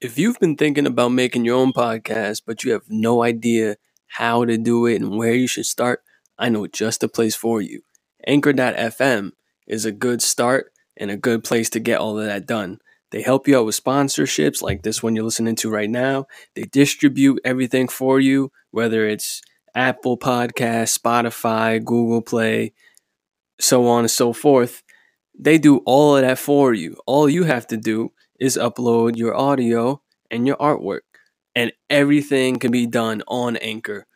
If you've been thinking about making your own podcast, but you have no idea how to do it and where you should start, I know just the place for you. Anchor.fm is a good start and a good place to get all of that done. They help you out with sponsorships like this one you're listening to right now. They distribute everything for you, whether it's Apple Podcasts, Spotify, Google Play, so on and so forth. They do all of that for you. All you have to do is upload your audio and your artwork, and everything can be done on Anchor.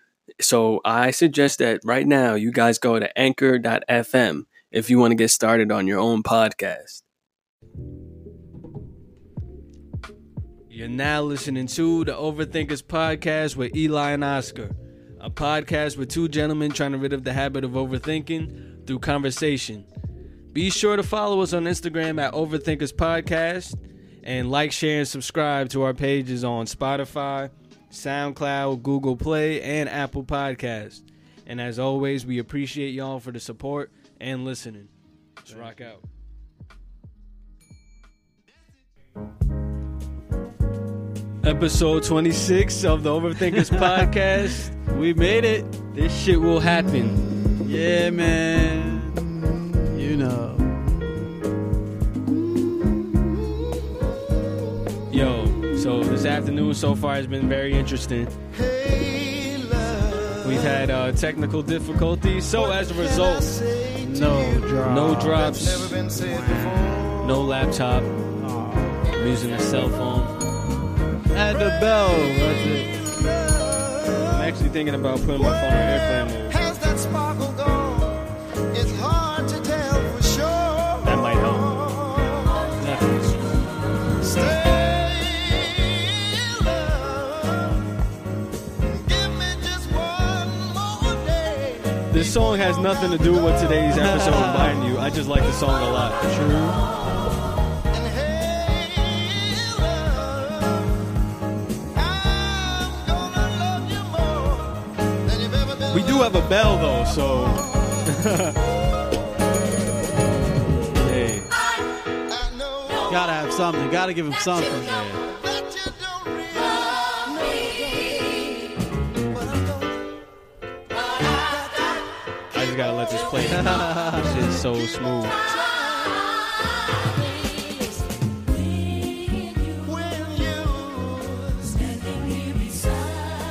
So I suggest that right now you guys go to anchor.fm if you want to get started on your own podcast. You're now listening to the Overthinkers Podcast with Eli and Oscar, a podcast with two gentlemen trying to rid of the habit of overthinking through conversation. Be sure to follow us on Instagram at Overthinkers Podcast, and like, share, and subscribe to our pages on Spotify, SoundCloud, Google Play, and Apple Podcasts. And as always, we appreciate y'all for the support and listening. Let's rock out. Episode 26 of the Overthinkers Podcast. We made it. This shit will happen. Yeah, man. You know. Yo, so this afternoon so far has been very interesting. We've had technical difficulties, so as a result, no drops, no laptop. I'm using a cell phone. At the bell, that's it. I'm actually thinking about putting my phone on airplane mode. Has that sparkle gone? It's hard to tell for sure. That might help. Stay. This song has nothing to do with today's episode of Mind You. I just like the song a lot. True. We do have a bell though, so. Hey. Gotta have something. Gotta give him something, man. Gotta let this play. This shit's so smooth.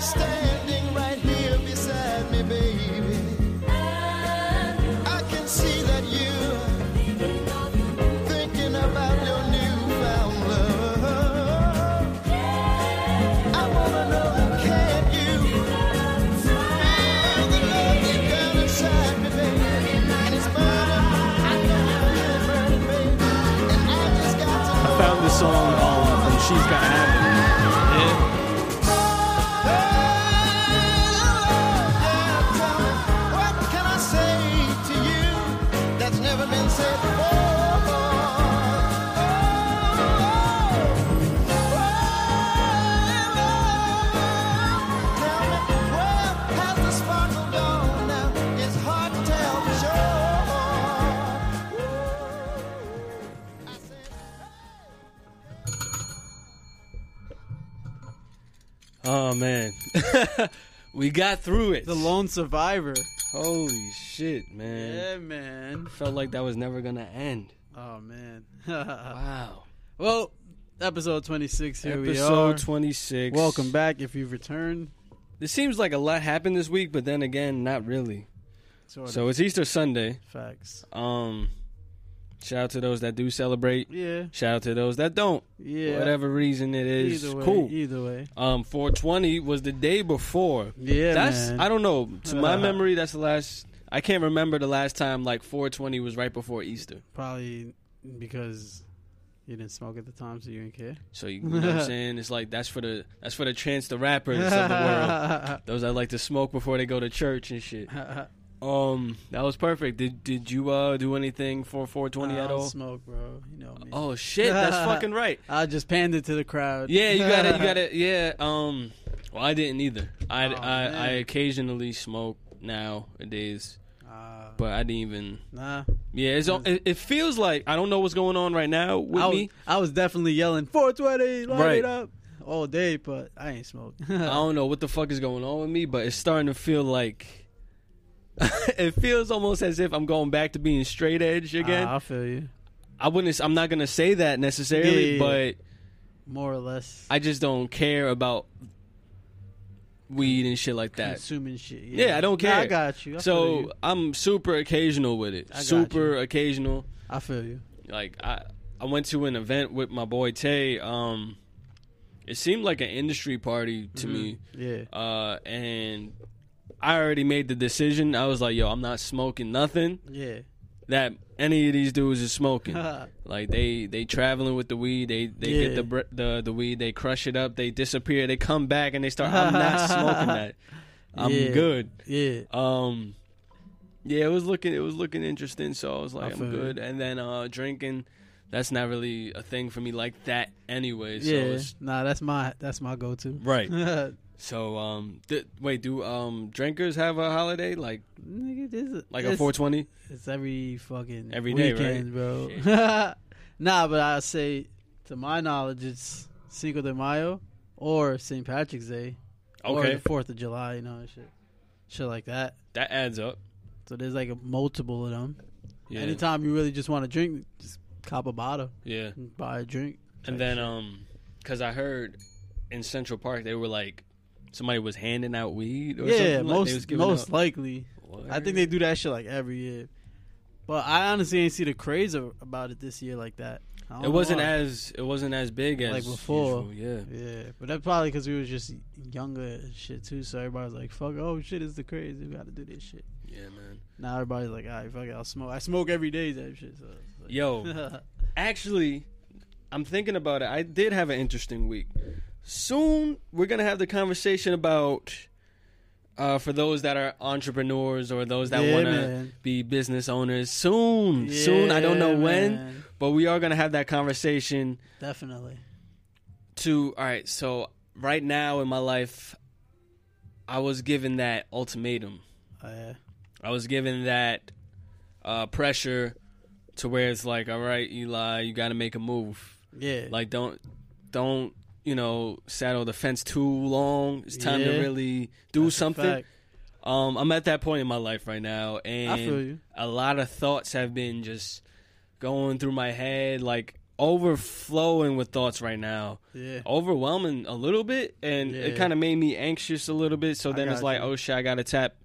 Standing right here beside me, baby. I can see that you thinking about your newfound love. I wanna know, can you feel the love you got inside? Song and She's Gotta Have It. Yeah. What can I say to you that's never been said before. Oh man. We got through it. The lone survivor. Holy shit, man. Yeah, man. Felt like that was never gonna end. Oh man. Wow. Well, episode 26 here. Episode 26. Welcome back if you've returned. This seems like a lot happened this week, but then again, not really. So it's Easter Sunday. Facts. Shout out to those that do celebrate. Yeah. Shout out to those that don't. Yeah. For whatever reason it is. Either way, cool. Either way. 420 was the day before. Yeah, that's, man. I don't know. To my memory, that's the last. I can't remember the last time like 420 was right before Easter. Probably because you didn't smoke at the time, so you didn't care. So you know what I'm saying? It's like that's for the Chance the Rapper of the world. Those that like to smoke before they go to church and shit. That was perfect. Did you do anything for 420 at all? I don't smoke, bro. You know me. Oh shit, that's fucking right. I just panned it to the crowd. Yeah, you got it. Yeah. Well, I didn't either. I occasionally smoke nowadays, but I didn't even. Nah. Yeah, it feels like I don't know what's going on right now with me. I was definitely yelling 420, light it up. all day, but I ain't smoked. I don't know what the fuck is going on with me, but it's starting to feel like it feels almost as if I'm going back to being straight edge again. I feel you. I'm not gonna say that necessarily, but more or less, I just don't care about weed and shit like that. Consuming shit. Yeah, I don't care. I got you. So I'm super occasional with it. Super occasional. I feel you. Like I went to an event with my boy Tay. It seemed like an industry party to me. Yeah. And I already made the decision. I was like, yo, I'm not smoking nothing. Yeah. That any of these dudes is smoking. Like they traveling with the weed. They get the weed. They crush it up. They disappear. They come back and they start. I'm not smoking that. I'm good. Yeah. Yeah. It was looking interesting. So I was like, I'm good. And then drinking. That's not really a thing for me like that anyway. So yeah. That's my go-to. Right. So do drinkers have a holiday like a 420? It's every weekend, day, right, bro? Nah, but I say to my knowledge, it's Cinco de Mayo or St. Patrick's Day, okay, or the 4th of July, you know, and shit like that. That adds up. So there's like a multiple of them. Yeah. Anytime you really just want to drink, just cop a bottle. Yeah, and buy a drink. And then because I heard in Central Park they were like, somebody was handing out weed or something? Yeah, most likely. What? I think they do that shit like every year. But I honestly ain't see the craze about it this year like that. It wasn't as big as like before. Usual, yeah. But that's probably because we was just younger and shit too. So everybody was like, "Fuck, oh shit, it's the craze. We got to do this shit." Yeah, man. Now everybody's like, "All right, fuck it, I'll smoke." I smoke every day, that shit. So it's like, yo, actually, I'm thinking about it. I did have an interesting week. Soon we're gonna have the conversation about for those that are entrepreneurs or those that want to be business owners. Soon, I don't know when, but we are gonna have that conversation. Definitely. All right. So right now in my life, I was given that ultimatum. Oh, yeah. I was given that pressure to where it's like, all right, Eli, you got to make a move. Yeah. Like don't. You know, saddle the fence too long. It's time to really do something. I'm at that point in my life right now, and I feel you. A lot of thoughts have been just going through my head, like overflowing with thoughts right now. Yeah, overwhelming a little bit, and it kind of made me anxious a little bit. So then it's like, oh shit, I gotta tap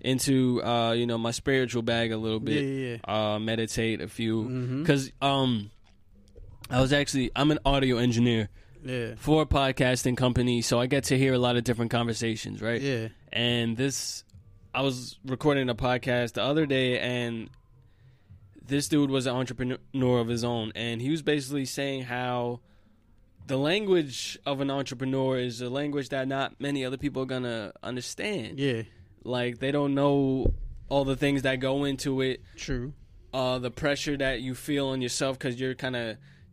into my spiritual bag a little bit. Yeah. Meditate a few, because I'm an audio engineer. Yeah. For a podcasting company, so I get to hear a lot of different conversations, right? Yeah. And I was recording a podcast the other day, and this dude was an entrepreneur of his own, and he was basically saying how the language of an entrepreneur is a language that not many other people are gonna understand. Yeah. Like, they don't know all the things that go into it. True. The pressure that you feel on yourself, because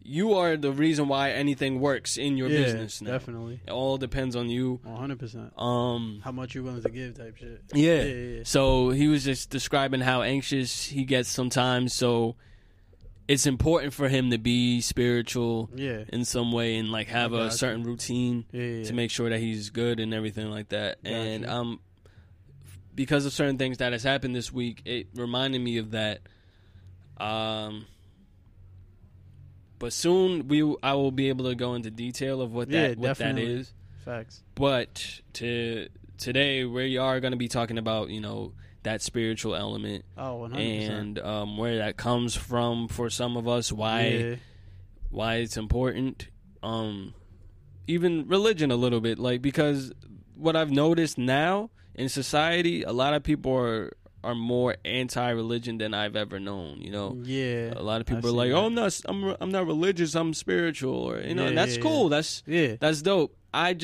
you are the reason why anything works in your business now. Definitely. It all depends on you. 100%. How much you're willing to give type shit. Yeah. So he was just describing how anxious he gets sometimes. So it's important for him to be spiritual in some way and like have a certain routine to make sure that he's good and everything like that. Gotcha. And because of certain things that has happened this week, it reminded me of that. But soon I will be able to go into detail of what that is. Facts. But today we are going to be talking about, that spiritual element. Oh, 100%. And where that comes from for some of us, why it's important. Even religion a little bit, like, because what I've noticed now in society, a lot of people are more anti-religion than I've ever known. A lot of people are like, that. I'm not religious, I'm spiritual, or and that's cool. That's dope. I'm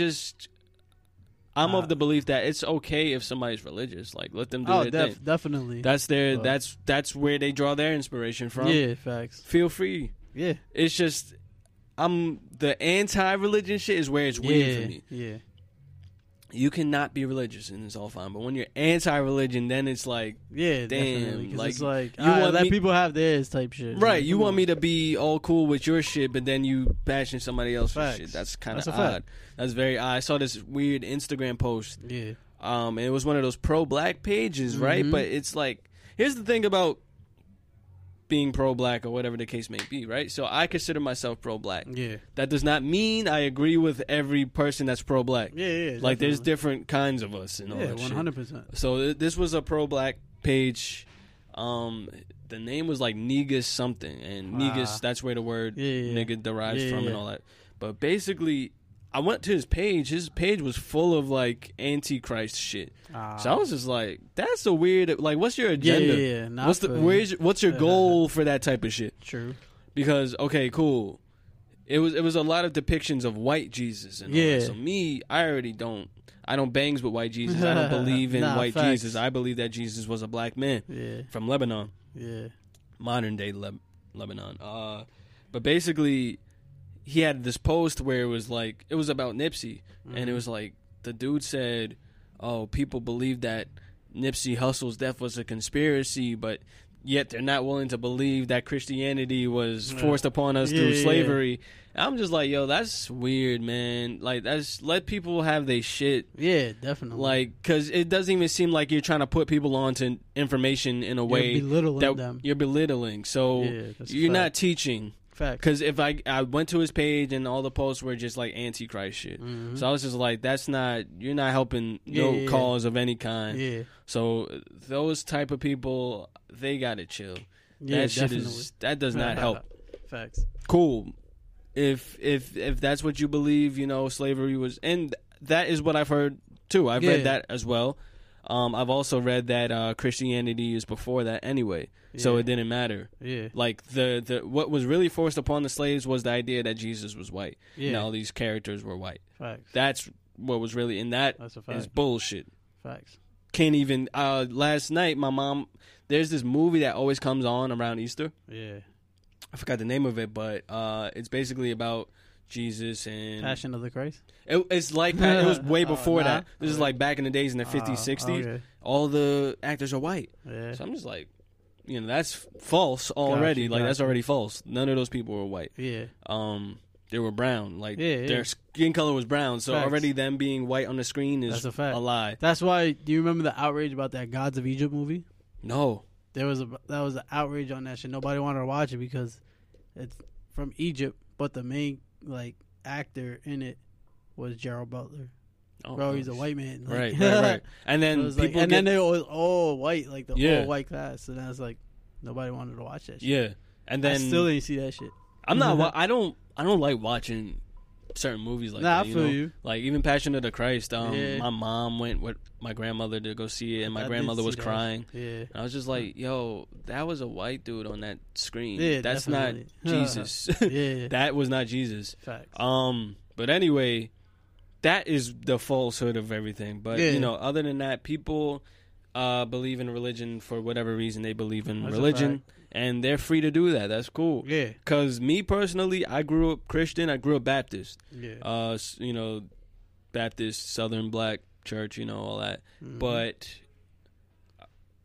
of the belief that it's okay if somebody's religious. Like, let them do their thing. Definitely. That's where they draw their inspiration from. Yeah, facts. Feel free. Yeah. It's just the anti-religion shit is where it's weird for me. Yeah. you cannot be religious and it's all fine, but when you're anti-religion, then it's like, yeah, damn, definitely, like, it's like you want let me, people have theirs type shit, right? Like, you want me to be all cool with your shit, but then you bashing somebody else's shit. That's kind of odd. That's very odd. I saw this weird Instagram post. Yeah, and it was one of those pro-black pages, right? But it's like, here's the thing about being pro-black or whatever the case may be, right? So I consider myself pro-black. Yeah. That does not mean I agree with every person that's pro-black. Yeah, yeah. Like, there's different kinds of us and all that shit. Yeah, 100%. So this was a pro-black page. The name was like Negus something. And Negus, that's where the word nigga derives from and all that. But basically, I went to his page. His page was full of, like, antichrist shit. So I was just like, that's a weird... Like, what's your agenda? What's your goal for that type of shit? True. Because, okay, cool. It was a lot of depictions of white Jesus and all that. So me, I already don't... I don't bangs with white Jesus. I don't believe in white Jesus. I believe that Jesus was a black man from Lebanon. Yeah. Modern-day Lebanon. But basically... He had this post where it was about Nipsey, and it was like the dude said, "Oh, people believe that Nipsey Hussle's death was a conspiracy, but yet they're not willing to believe that Christianity was forced upon us through slavery." And I'm just like, "Yo, that's weird, man. Like, that's let people have their shit." Yeah, definitely. Like, because it doesn't even seem like you're trying to put people onto information in a way belittling them. You're belittling. So you're not teaching. Because if I went to his page and all the posts were just like antichrist shit, so I was just like, that's not, you're not helping no cause of any kind. Yeah. So those type of people, they gotta chill. Yeah, that shit does not help. Facts. Cool. If that's what you believe, slavery was, and that is what I've heard too. I've read that as well. I've also read that Christianity is before that anyway, so it didn't matter. Yeah. Like, the what was really forced upon the slaves was the idea that Jesus was white, and all these characters were white. Facts. That's what was really, and that is bullshit. Facts. Can't even, last night, my mom, there's this movie that always comes on around Easter. Yeah. I forgot the name of it, but it's basically about... Jesus and Passion of the Christ. It's like it was way before that. This is like back in the days in the 50s, 60s. Okay. All the actors are white. Yeah. So I'm just like, that's false already. That's already false. None of those people were white. Yeah. They were brown. Like their skin color was brown. So already them being white on the screen is a lie. That's why. Do you remember the outrage about that Gods of Egypt movie? No. That was an outrage on that shit. Nobody wanted to watch it because it's from Egypt, but the main actor in it was Gerald Butler. Oh, bro, he's a white man. Like, right. And then so people then they was all white, like the whole white class. And I was like, nobody wanted to watch that shit. Yeah. And then I still didn't see that shit. I'm not. I don't like watching certain movies like that. I feel you. Like even Passion of the Christ. My mom went with my grandmother to go see it, and my grandmother was crying. Yeah. And I was just like, yo, that was a white dude on that screen. Yeah, that's definitely not Jesus. Yeah. That was not Jesus. Facts. But anyway, that is the falsehood of everything. But other than that, people believe in religion for whatever reason they believe in religion. And they're free to do that. That's cool. Yeah. Because me personally, I grew up Christian. I grew up Baptist. Yeah. Baptist, Southern Black Church, all that. Mm-hmm. But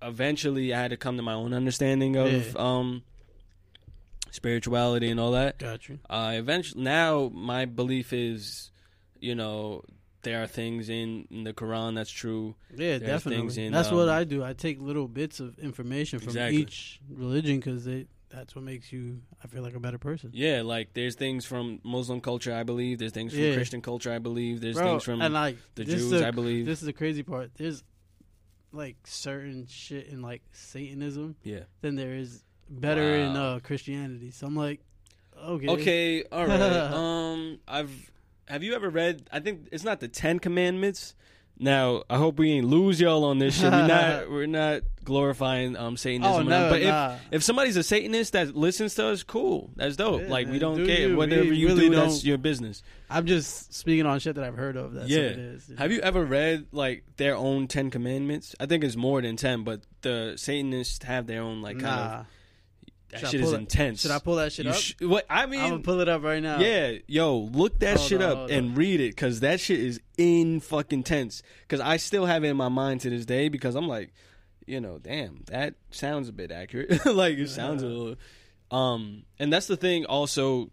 eventually I had to come to my own understanding of spirituality and all that. Gotcha. Eventually, now my belief is, there are things in the Quran that's true. Yeah, there definitely. That's what I do. I take little bits of information from each religion because that's what makes you, I feel like, a better person. Yeah, like there's things from Muslim culture, I believe. There's things from Christian culture, I believe. There's things from the Jews, I believe. This is the crazy part. There's like certain shit in like Satanism than there is better in Christianity. So I'm like, okay, all right. Have you ever read, I think it's not the 10 Commandments. Now, I hope we ain't lose y'all on this shit. We're not glorifying Satanism. Oh, no, but if somebody's a Satanist that listens to us, cool. That's dope. Yeah, like, we don't care. Whatever you really do, that's your business. I'm just speaking on shit that I've heard of. That's what it is. Have you ever read, like, their own 10 Commandments? I think it's more than 10, but the Satanists have their own, like, kind of. That shit is intense. Should I pull that shit up? I'm going to pull it up right now. Yeah. Yo, look that shit up and read it, because that shit is in fucking tense. Because I still have it in my mind to this day, because I'm like, you know, damn, that sounds a bit accurate. Like, it sounds a little... and that's the thing also...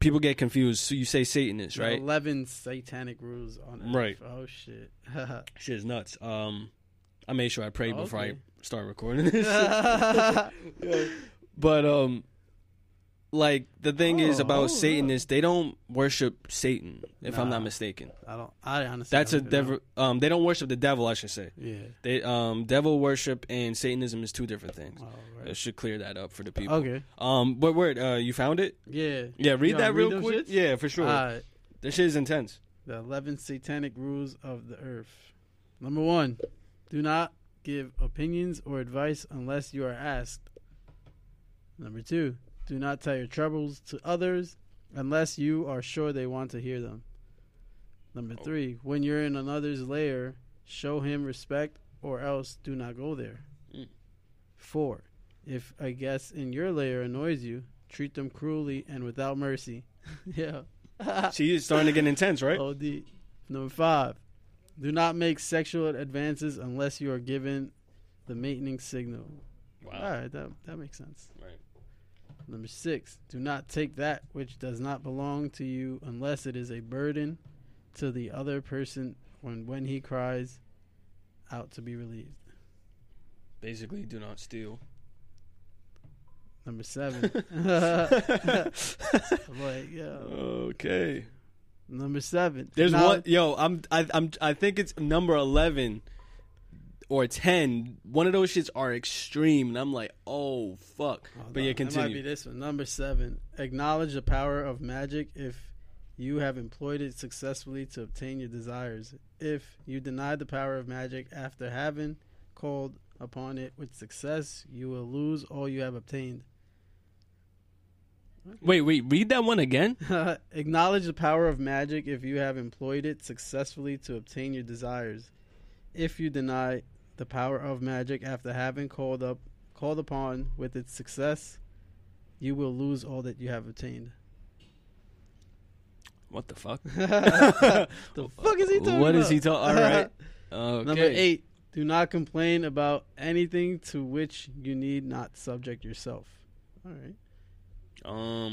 People get confused. So you say Satanist, right? 11 satanic rules on earth. Right. Oh, shit. Shit is nuts. I made sure I prayed before I start recording this. But, like, the thing is about Satanists, they don't worship Satan, if I'm not mistaken. I honestly they don't worship the devil, I should say. Yeah. They devil worship and Satanism is two different things. Oh, right. I should clear that up for the people. Okay. But word, you found it? Yeah. Yeah, read that real quick. Shits? Yeah, for sure. This shit is intense. The 11 satanic rules of the earth. Number 1, do not give opinions or advice unless you are asked. Number 2, do not tell your troubles to others unless you are sure they want to hear them. Number 3, when you're in another's lair, show him respect or else do not go there. 4, if a guest in your lair annoys you, treat them cruelly and without mercy. Yeah. See, it's starting to get intense, right? O-D. Number 5, do not make sexual advances unless you are given the mating signal. Wow. All right, that makes sense. Right. Number 6, do not take that which does not belong to you unless it is a burden to the other person when he cries out to be relieved. Basically, do not steal. Number 7. Okay. Number 7. There's one. Yo, I think it's number 11 or 10, one of those shits are extreme, and I'm like, oh, fuck. Yeah, continue. That might be this one. Number 7, acknowledge the power of magic if you have employed it successfully to obtain your desires. If you deny the power of magic after having called upon it with success, you will lose all you have obtained. Wait, read that one again? Acknowledge the power of magic if you have employed it successfully to obtain your desires. If you deny... the power of magic after having called upon with its success, you will lose all that you have obtained. What the fuck? The fuck is he talking about? What is he talking about? All right. Okay. Number 8, do not complain about anything to which you need not subject yourself. All right. All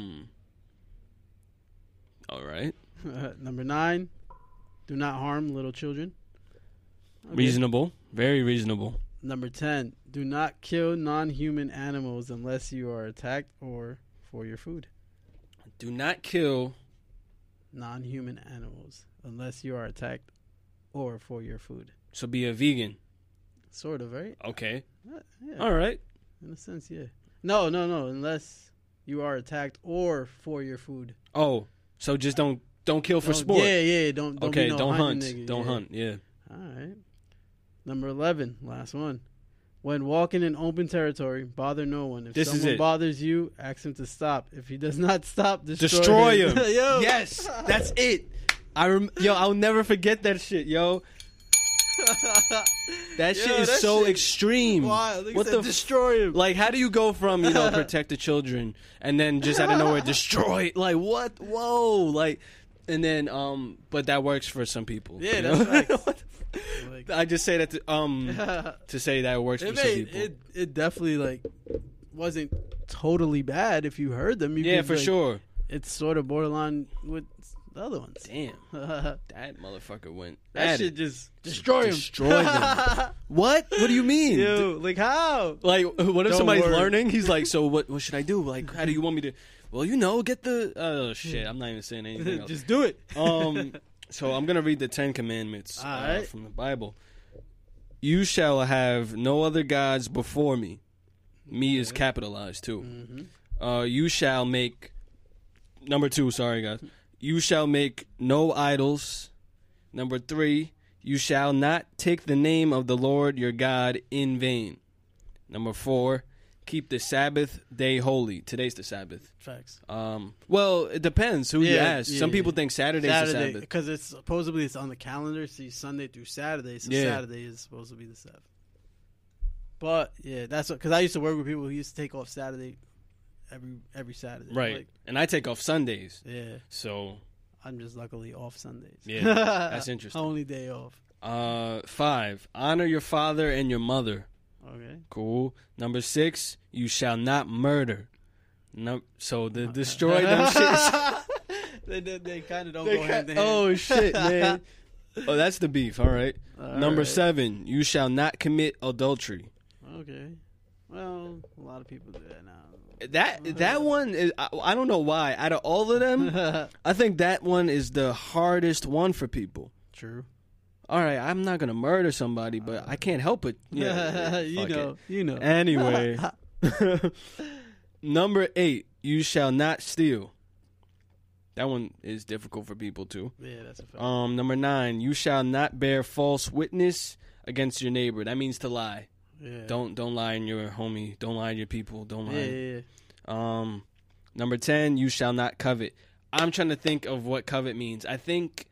right. Number 9, do not harm little children. Okay. Reasonable. Very reasonable. Number 10, do not kill non-human animals unless you are attacked or for your food. Do not kill non-human animals unless you are attacked or for your food. So be a vegan. Sort of, right? Okay. Yeah. All right. In a sense, yeah. No. Unless you are attacked or for your food. Oh, so just don't kill for sport. Yeah. Don't okay, be no don't hunt. Nigga. Don't hunt, yeah. All right. Number 11, last one. When walking in open territory, bother no one. If someone bothers you, ask him to stop. If he does not stop, destroy him. Yo. Yes, that's it. I'll never forget that shit, yo. That shit is so extreme. Wild. What the destroy him? Like, how do you go from protect the children and then just out of nowhere destroy? Like what? Whoa! Like, and then but that works for some people. Yeah, that's right. Like, I just say that to say that it works for some people. It definitely like wasn't totally bad if you heard them. For sure. It's sort of borderline with the other ones. Damn, that motherfucker went. That shit just destroyed them. What? What do you mean? Yo, like how? Like what if somebody's learning? He's like, so what? What should I do? Like, how do you want me to? Well, you know, get the shit. I'm not even saying anything else. Just do it. So I'm going to read the 10 Commandments from the Bible. You shall have no other gods before me. Me is capitalized, too. Mm-hmm. Number 2, sorry, guys. You shall make no idols. Number 3, you shall not take the name of the Lord your God in vain. Number 4, keep the Sabbath day holy. Today's the Sabbath. Facts. Well, it depends who you ask. Some people think Saturday's the Sabbath because it's supposedly it's on the calendar. So you Sunday through Saturday. So Saturday is supposed to be the Sabbath. But yeah, that's because I used to work with people who used to take off Saturday every Saturday. Right. Like, and I take off Sundays. Yeah. So I'm just luckily off Sundays. Yeah. That's interesting. Only day off. 5. Honor your father and your mother. Okay. Cool. Number 6. You shall not murder. No. So the destroy them shits. They kind of don't go hand in hand. Oh shit, man. Oh, that's the beef. All right. Number 7. You shall not commit adultery. Okay. Well, a lot of people do that now. That one is, I don't know why. Out of all of them, I think that one is the hardest one for people. True. All right, I'm not gonna murder somebody, but I can't help it. Yeah, you know. Anyway, number 8. You shall not steal. That one is difficult for people too. Yeah, that's a fact. Number 9. You shall not bear false witness against your neighbor. That means to lie. Yeah. Don't lie in your homie. Don't lie in your people. Don't lie. Yeah. Number 10. You shall not covet. I'm trying to think of what covet means. I think,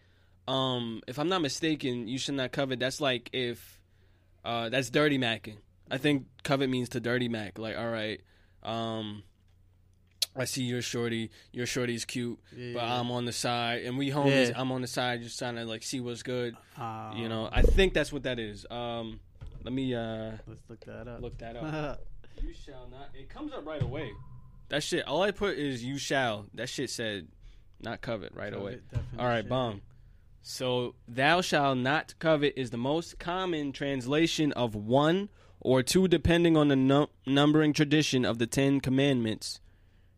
if I'm not mistaken, you should not covet. That's like if, that's dirty macking. I think covet means to dirty mac. Like, all right, I see your shorty. Your shorty's cute, but I'm on the side, and we homies. Yeah. I'm on the side, just trying to like see what's good. You know, I think that's what that is. Let me let's look that up. You shall not. It comes up right away. That shit. All I put is you shall. That shit said not covet right away. All right, bong. So thou shall not covet is the most common translation of 1 or 2, depending on the numbering tradition of the 10 commandments.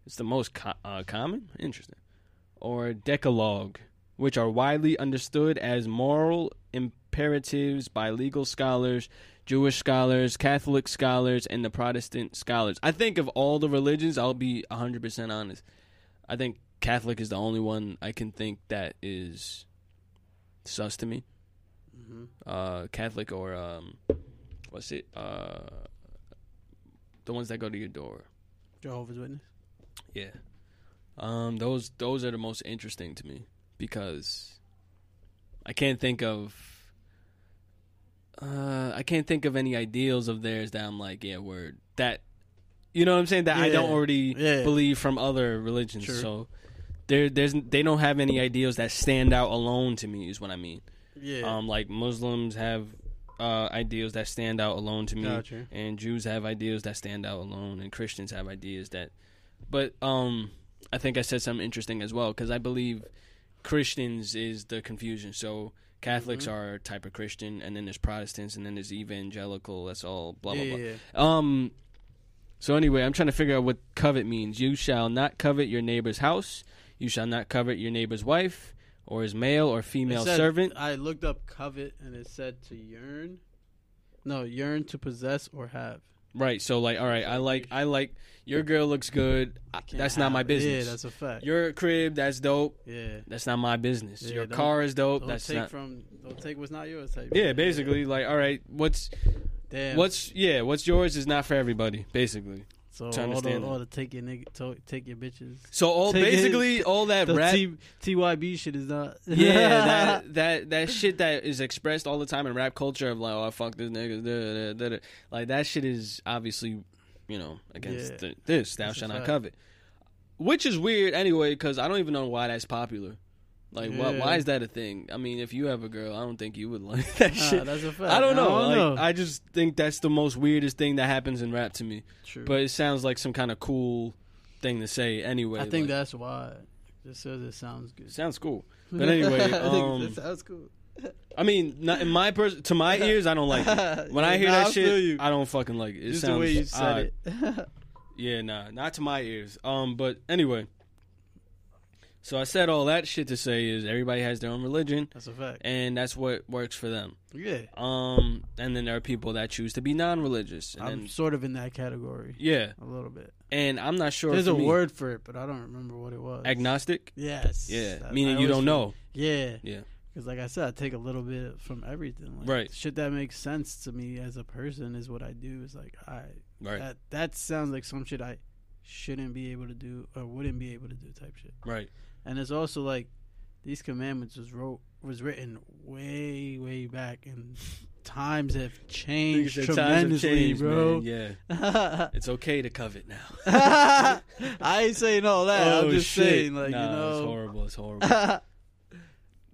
It's the most common. Interesting. Or Decalogue, which are widely understood as moral imperatives by legal scholars, Jewish scholars, Catholic scholars, and the Protestant scholars. I think of all the religions, I'll be 100% honest, I think Catholic is the only one I can think that is sus to me. Mm-hmm. Catholic or what's it? The ones that go to your door. Jehovah's Witness. Yeah. Those are the most interesting to me because I can't think of any ideals of theirs that I'm like, yeah, word. That, you know what I'm saying? That I don't already believe from other religions. True. So they don't have any ideals that stand out alone to me is what I mean. Yeah. Like Muslims have ideals that stand out alone to me. Gotcha. And Jews have ideals that stand out alone, and Christians have ideas that, but I think I said something interesting as well, because I believe Christians is the confusion. So Catholics are a type of Christian, and then there's Protestants, and then there's evangelical. That's all blah, blah, blah. Yeah. So anyway, I'm trying to figure out what covet means. You shall not covet your neighbor's house. You shall not covet your neighbor's wife or his male or female servant. I looked up covet, and it said to yearn. No, yearn to possess or have. Right, so like, all right, I like your girl looks good. That's not my business. Yeah, that's a fact. Your crib, that's dope. Yeah, that's not my business. Yeah, your car is dope. That's take not from. Don't take what's not yours. Type yeah, basically, like, all right, what's yours is not for everybody. Basically, so to understand all the take your nigga, take your bitches. So all take basically his, all that rap TYB shit is not. Yeah, that shit that is expressed all the time in rap culture of like, oh, I fuck this nigga, like that shit is obviously, you know, against this. Thou shalt not covet, which is weird anyway, because I don't even know why that's popular. Like, why is that a thing? I mean, if you have a girl, I don't think you would like that shit. That's a fact. I don't know. I just think that's the most weirdest thing that happens in rap to me. True. But it sounds like some kind of cool thing to say anyway. I think that's why. Just so it sounds good. Sounds cool. But anyway, I think that sounds cool. I mean, not in my to my ears, I don't like it. When I hear that shit, I don't fucking like it. It just sounds the way you said it. Yeah, nah, not to my ears. But anyway. So I said all that shit to say is everybody has their own religion. That's a fact. And that's what works for them. Yeah. And then there are people that choose to be non-religious. And I'm sort of in that category. Yeah. A little bit. And I'm not sure. There's a word for it, but I don't remember what it was. Agnostic? Yes. Yeah. Meaning you don't know. Yeah. Yeah. Because like I said, I take a little bit from everything. Like, right. Shit that makes sense to me as a person is what I do. It's like, all right. That sounds like some shit I shouldn't be able to do or wouldn't be able to do type shit. Right. And it's also like these commandments was written way back in times have changed tremendously, bro. Man, yeah. It's okay to covet now. I ain't saying all that. I'm just saying, like, you know. It's horrible. It's horrible.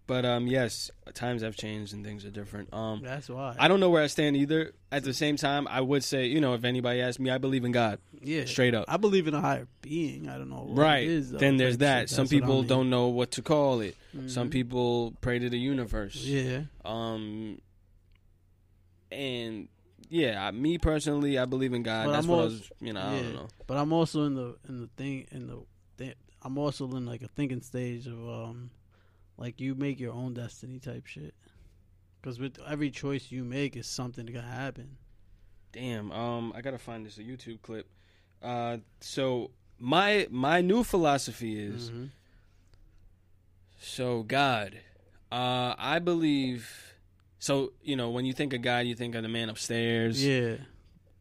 But, yes, times have changed and things are different. That's why. I don't know where I stand either. At the same time, I would say, you know, if anybody asked me, I believe in God. Yeah. Straight up. I believe in a higher being. I don't know what it is, though. Then there's that. Some people don't know what to call it. Mm-hmm. Some people pray to the universe. Yeah. And, yeah, me personally, I believe in God. But that's what I was, you know, I don't know. But I'm also I'm also in, like, a thinking stage of, like, you make your own destiny type shit. Because with every choice you make is something that can happen. Damn, I gotta find this YouTube clip. So, my new philosophy is... Mm-hmm. So, God, I believe... So, you know, when you think of God, you think of the man upstairs. Yeah.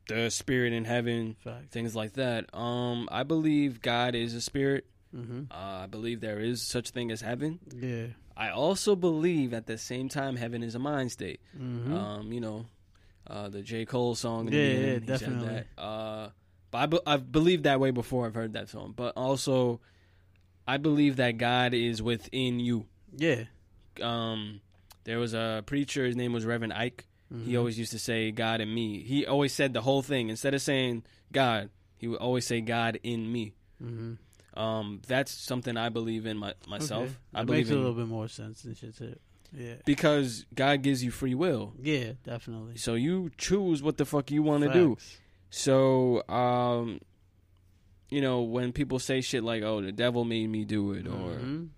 The spirit in heaven. Fact. Things like that. I believe God is a spirit. Mm-hmm. I believe there is such thing as heaven. Yeah. I also believe at the same time heaven is a mind state. Mm-hmm. You know, the J. Cole song. Yeah, definitely. Said that. But I've believed that way before. I've heard that song. But also, I believe that God is within you. Yeah. There was a preacher. His name was Reverend Ike. Mm-hmm. He always used to say God in me. He always said the whole thing instead of saying God. He would always say God in me. Mm-hmm. That's something I believe in myself. Okay. I believe makes a little bit more sense than shit too. Yeah. Because God gives you free will. Yeah, definitely. So you choose what the fuck you want to do. So, you know, when people say shit like, oh, the devil made me do it, mm-hmm. or,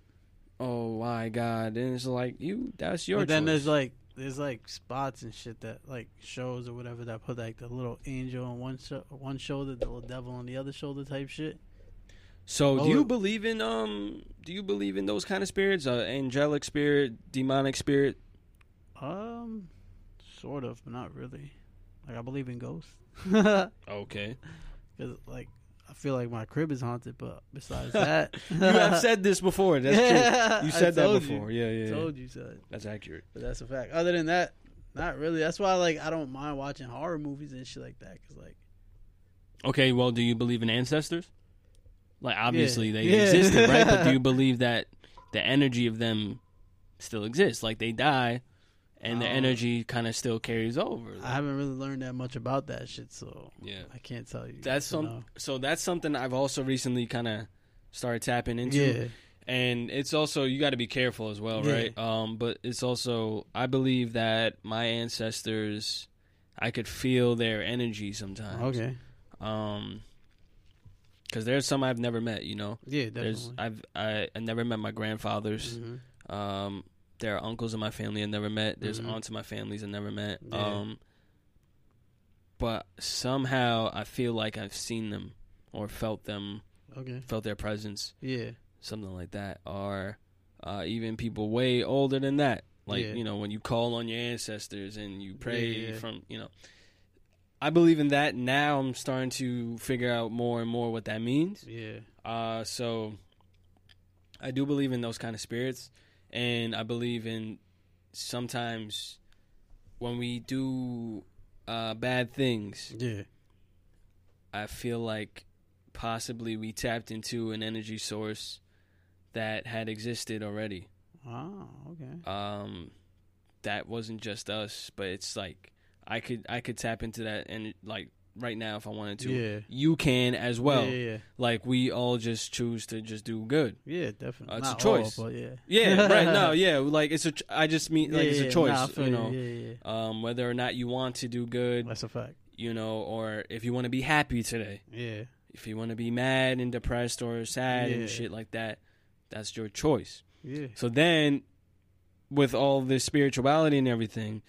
oh, why God? Then it's like, that's your choice. But then there's like spots and shit that, like, shows or whatever that put, like, the little angel on one shoulder, the little devil on the other shoulder type shit. So do you believe in those kind of spirits, angelic spirit, demonic spirit? Sort of, but not really. Like, I believe in ghosts. Okay. Cuz, like, I feel like my crib is haunted, but besides that, you have said this before. That's true. You said that before. You. Yeah. Told you so. That's accurate. But that's a fact. Other than that, not really. That's why, like, I don't mind watching horror movies and shit like that, cuz, like, okay, well, do you believe in ancestors? Like, obviously they existed, right? But do you believe that the energy of them still exists? Like, they die, and the energy kind of still carries over. Like, I haven't really learned that much about that shit, so I can't tell you. So that's something I've also recently kind of started tapping into. Yeah. And it's also, you got to be careful as well, right? But it's also, I believe that my ancestors, I could feel their energy sometimes. Okay. Because there's some I've never met, you know? Yeah, definitely. I never met my grandfathers. Mm-hmm. There are uncles in my family I never met. There's mm-hmm. aunts in my families I never met. Yeah. But somehow I feel like I've seen them or felt them, felt their presence. Yeah. Something like that. Or even people way older than that. Like, you know, when you call on your ancestors and you pray from, you know. I believe in that. Now I'm starting to figure out more and more what that means. Yeah. So I do believe in those kind of spirits, and I believe in sometimes when we do bad things. Yeah. I feel like possibly we tapped into an energy source that had existed already. Oh, okay. That wasn't just us, but it's like. I could tap into that, and, like, right now if I wanted to. Yeah. You can as well. Yeah. Like, we all just choose to just do good. Yeah, definitely. It's not a choice. All, but yeah, right. No, yeah. Like, it's a choice, you know. Yeah. Whether or not you want to do good. That's a fact. You know, or if you want to be happy today. Yeah. If you want to be mad and depressed or sad and shit like that, that's your choice. Yeah. So then, with all this spirituality and everything,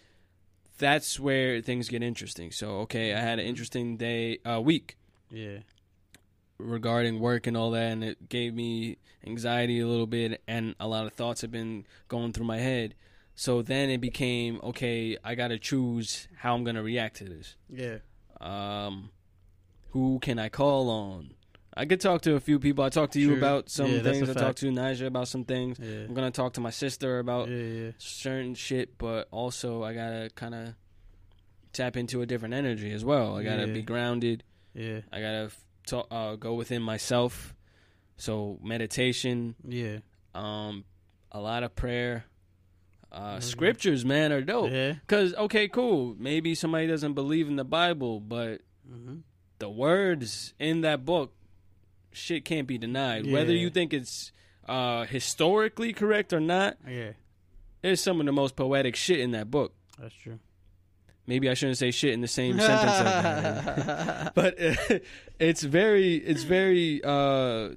that's where things get interesting. So, okay, I had an interesting week. Yeah. Regarding work and all that, and it gave me anxiety a little bit, and a lot of thoughts have been going through my head. So then it became, okay, I got to choose how I'm going to react to this. Yeah. Who can I call on? I could talk to a few people. I talked to you about some things. I talked to Naja about some things. Yeah. I'm going to talk to my sister about certain shit, but also I got to kind of tap into a different energy as well. I gotta be grounded. Yeah, I gotta go within myself. So meditation. Yeah. A lot of prayer. Scriptures, man, are dope. Yeah. Cause okay, cool. Maybe somebody doesn't believe in the Bible, but the words in that book, shit can't be denied. Yeah. Whether you think it's historically correct or not, there's some of the most poetic shit in that book. That's true. Maybe I shouldn't say shit in the same sentence as that. But it's very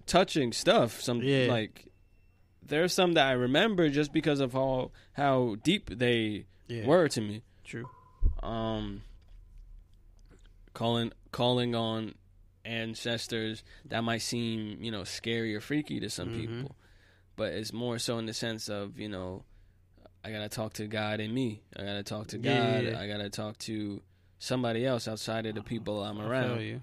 touching stuff. Some like there's some that I remember just because of how deep they were to me. True. Calling on ancestors, that might seem, you know, scary or freaky to some people, but it's more so in the sense of, you know, I gotta talk to God in me. I gotta talk to God. I gotta talk to somebody else outside of the people I'm around. I feel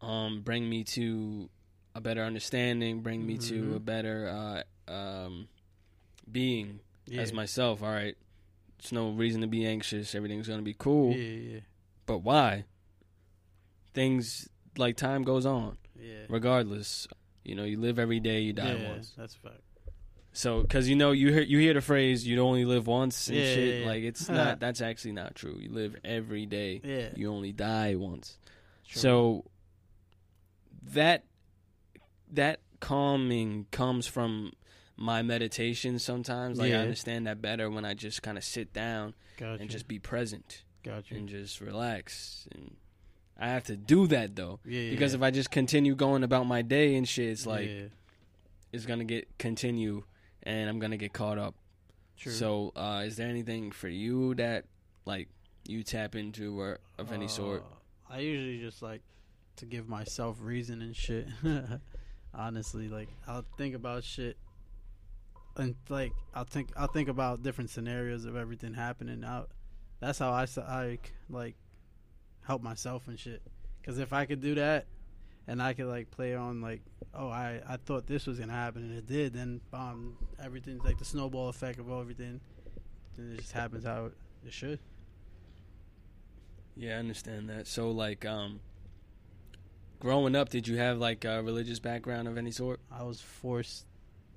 you. Bring me to a better understanding. Bring me to a better being as myself. All right, there's no reason to be anxious. Everything's gonna be cool. Yeah. But why? Things like time goes on. Yeah. Regardless, you know, you live every day. You die once. That's a fact. So, because, you know, you hear the phrase, you only live once and shit. Like, it's not, that's actually not true. You live every day. Yeah. You only die once. True. So, that calming comes from my meditation sometimes. Like, I understand that better when I just kind of sit down and just be present. And just relax. And I have to do that, though. Yeah, because if I just continue going about my day and shit, it's like, it's going to continue. And I'm going to get caught up. True. So, is there anything for you that, like, you tap into or of any sort? I usually just like to give myself reason and shit. Honestly, like, I'll think about shit. And, like, I'll think about different scenarios of everything happening. That's how I like, help myself and shit. Because if I could do that, and I could, like, play on, like, oh, I thought this was going to happen, and it did. Then, everything's, like, the snowball effect of everything. And it just happens how it should. Yeah, I understand that. So, like, growing up, did you have, like, a religious background of any sort? I was forced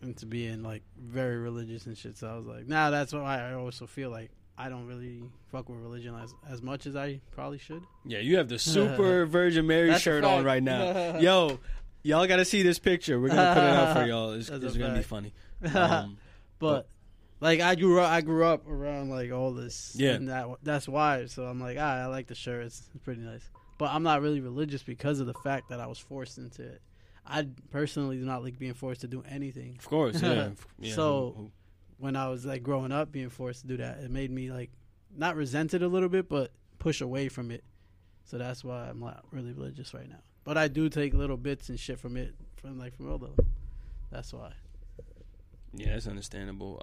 into being, like, very religious and shit. So, I was like, nah, that's why I also feel like I don't really fuck with religion as much as I probably should. Yeah, you have the Super Virgin Mary shirt on right now. Yo, y'all got to see this picture. We're going to put it out for y'all. It's going to be funny. But, like, I grew up around, like, all this. Yeah. And that's why. So I'm like, I like the shirt. It's pretty nice. But I'm not really religious because of the fact that I was forced into it. I personally do not like being forced to do anything. Of course, yeah. So when I was, like, growing up, being forced to do that, it made me, like, not resent it a little bit, but push away from it. So that's why I'm not really religious right now. But I do take little bits and shit from it, from all the. That's why. Yeah, that's understandable.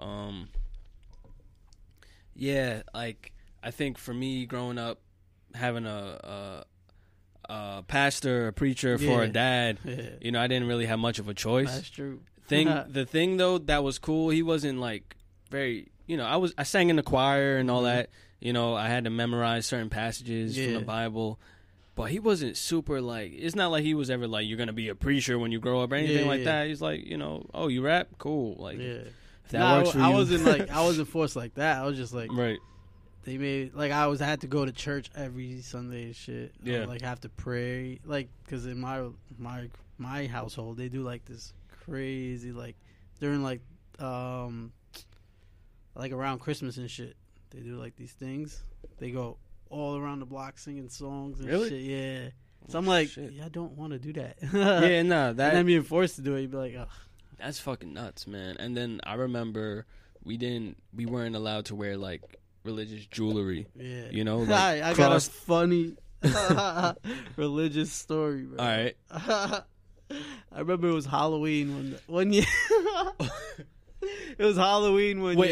Yeah, like, I think for me, growing up, having a pastor, a preacher for a dad, you know, I didn't really have much of a choice. That's true. The thing though that was cool, he wasn't like very, you know, I sang in the choir and all that, you know, I had to memorize certain passages from the Bible, but he wasn't super like, it's not like he was ever like, you're gonna be a preacher when you grow up or anything that. He's like, you know, oh, you rap, cool, like if that works for you. I wasn't forced like that. I was just like, right. They made, like, I had to go to church every Sunday and shit. Yeah, I would, like, have to pray, like, because in my household they do like this crazy, like, during, like, like, around Christmas and shit, they do like these things. They go all around the block singing songs and really? Shit. Yeah, oh, so I'm like, shit. Yeah, I don't want to do that. Yeah, no, that. And then being forced to do it, you'd be like, ugh. That's fucking nuts, man. And then I remember we weren't allowed to wear, like, religious jewelry. Yeah, you know, like, I got a funny religious story, bro. All right. I remember it was Halloween one year. It was Halloween one year. Wait,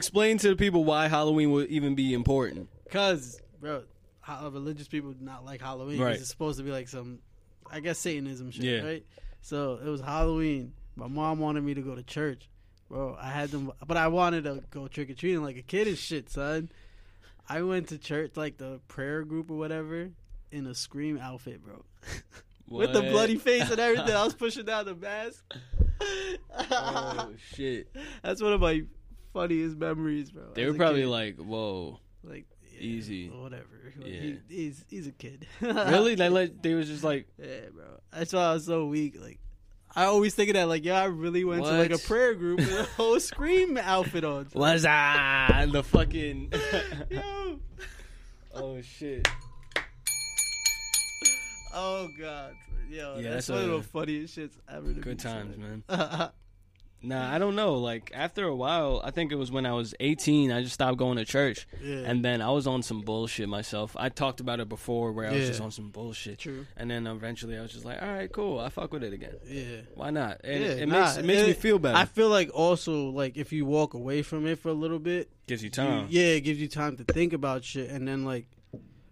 explain to the people why Halloween would even be important. Because, bro, religious people do not like Halloween. Right. It's supposed to be like some, I guess, Satanism shit, right? So it was Halloween. My mom wanted me to go to church. Bro, I had them, but I wanted to go trick-or-treating like a kid and shit, son. I went to church, like the prayer group or whatever, in a Scream outfit, bro. With the bloody face and everything. I was pushing down the mask. Oh, shit. That's one of my funniest memories, bro. They were probably kid. Like, whoa. Like, yeah, easy. Whatever. Like, yeah. He's a kid. Really? They was just like. Yeah, bro. That's why I was so weak. Like, I always think of that. Like, yeah, I really went to like a prayer group with a whole Scream outfit on. What's that? The fucking. Yo. Oh, shit. Oh, God. Yo, yeah, that's one of the funniest shits ever. Good times, man. Nah, I don't know. Like, after a while, I think it was when I was 18, I just stopped going to church. Yeah. And then I was on some bullshit myself. I talked about it before where I was just on some bullshit. True. And then eventually I was just like, all right, cool. I fuck with it again. Yeah. Why not? And it makes me feel better. I feel like also, like, if you walk away from it for a little bit. Gives you time. It gives you time to think about shit. And then, like,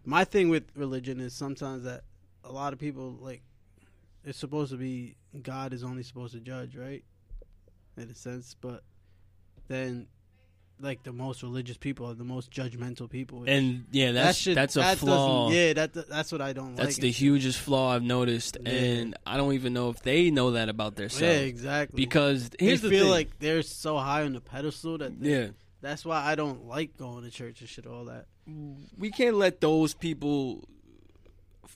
my thing with religion is sometimes that a lot of people, like, it's supposed to be God is only supposed to judge, right? In a sense, but then, like, the most religious people are the most judgmental people. And, yeah, that's a flaw. Yeah, that's what I don't like. That's the hugest flaw I've noticed, and I don't even know if they know that about themselves. Yeah, exactly. Because here's the thing. They feel like they're so high on the pedestal that that's why I don't like going to church and shit, all that. We can't let those people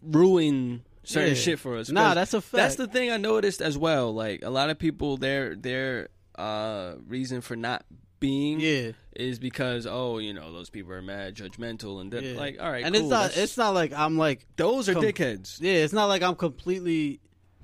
ruin certain shit for us. Nah, that's a fact. That's the thing I noticed as well. Like, a lot of people, their reason for not being is because, oh, you know, those people are mad, judgmental, and they're like, all right, and cool. It's not like I'm like those are dickheads. Yeah, it's not like I'm completely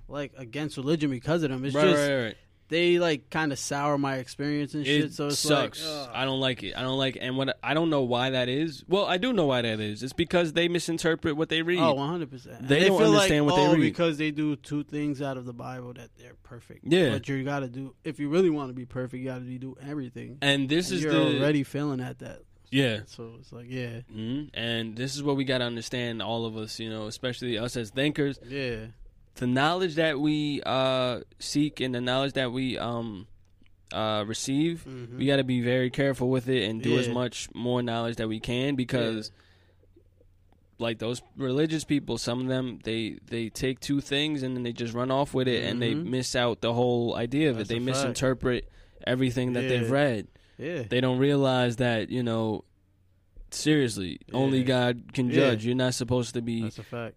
like against religion because of them. It's right. They like kind of sour my experience and shit. So it sucks. Like, I don't like it. And what I don't know why that is. Well, I do know why that is. It's because they misinterpret what they read. Oh, 100%. They don't understand what they read because they do two things out of the Bible that they're perfect. Yeah, but you gotta do if you really want to be perfect, you gotta do everything. And this is you're already failing at that. Yeah. So it's like, mm-hmm. And this is what we gotta understand, all of us, you know, especially us as thinkers. Yeah. The knowledge that we seek and the knowledge that we receive, mm-hmm. we got to be very careful with it and do as much more knowledge that we can because, like, those religious people, some of them, they take two things and then they just run off with it and they miss out the whole idea of it. They misinterpret everything that they've read. Yeah. They don't realize that, you know, seriously, only God can judge. You're not supposed to be... That's a fact.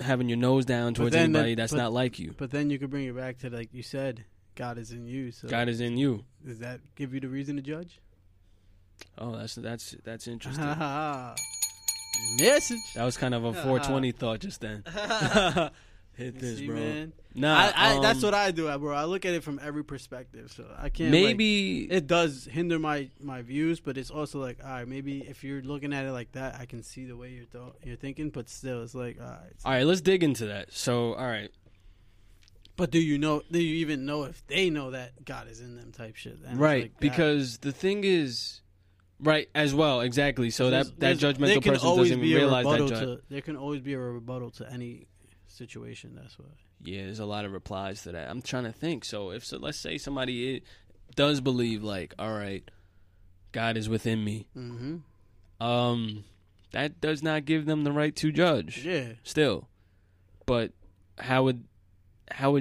Having your nose down towards anybody that's not like you. But then you could bring it back to, like you said, God is in you. So God is in you. Does that give you the reason to judge? Oh, that's interesting. Message. That was kind of a 420 thought just then. Hit this, see, bro. Man. Nah, I that's what I do, bro. I look at it from every perspective, so I can't. Maybe like, it does hinder my views, but it's also like, all right, maybe if you're looking at it like that, I can see the way you're thinking. But still, it's like, all right. All right, let's dig into that. So, all right. But do you even know if they know that God is in them type shit? And right, like, because the thing is. Right, as well, exactly. So that judgmental person doesn't even realize that. There can always be a rebuttal to any situation. That's why. Yeah, there's a lot of replies to that. I'm trying to think. So let's say somebody does believe, like, all right, God is within me. Mm-hmm. That does not give them the right to judge. Yeah. Still, but how would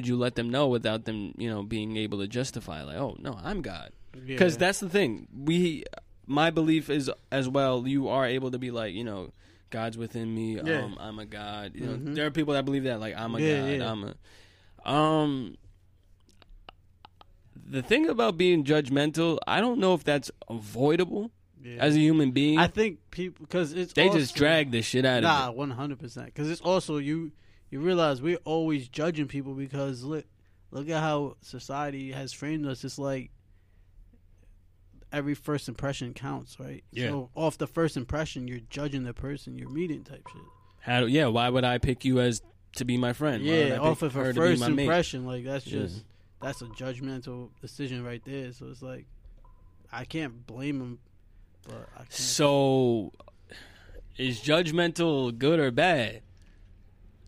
you let them know without them, you know, being able to justify, like, oh no, I'm God, because that's the thing. My belief is as well. You are able to be like, you know, God's within me. I'm a God. You know, there are people that believe that, like, I'm a God. Yeah. I'm a. The thing about being judgmental, I don't know if that's avoidable as a human being. I think people because just drag this shit out of it. 100%. Because it's also you realize we're always judging people because look at how society has framed us. It's like. Every first impression counts, right? Yeah. So off the first impression, you're judging the person you're meeting, type shit. Why would I pick you as to be my friend? Yeah, off of her first impression, like that's just that's a judgmental decision right there. So it's like I can't blame him, but I can't. So is judgmental good or bad?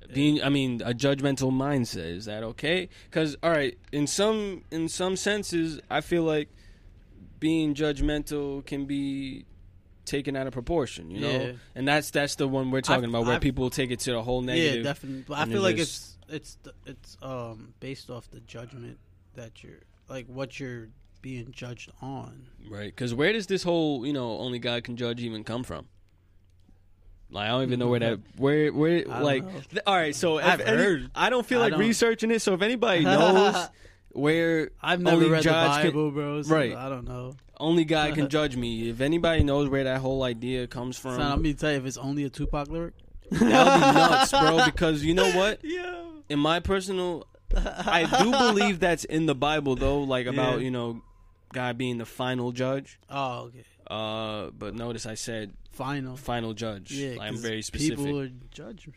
A judgmental mindset, is that okay? Because all right, in some senses, I feel like. Being judgmental can be taken out of proportion, you know? Yeah. And that's the one we're talking about, where people take it to the whole negative. Yeah, definitely. But I feel like it's based off the judgment that you're, like, what you're being judged on. Right, because where does this whole, you know, only God can judge even come from? Like, I don't even know where like, all right, so I don't feel like researching it, so if anybody knows where I've never read the Bible, bro, so right. I don't know. Only God can judge me. If anybody knows where that whole idea comes from. Son, I'm going to tell you, if it's only a Tupac lyric, that would be nuts, bro, because you know what? Yeah. In my personal, I do believe that's in the Bible, though, like about, you know, God being the final judge. Oh, okay. But notice I said final judge. Yeah, I'm very specific. People are judges.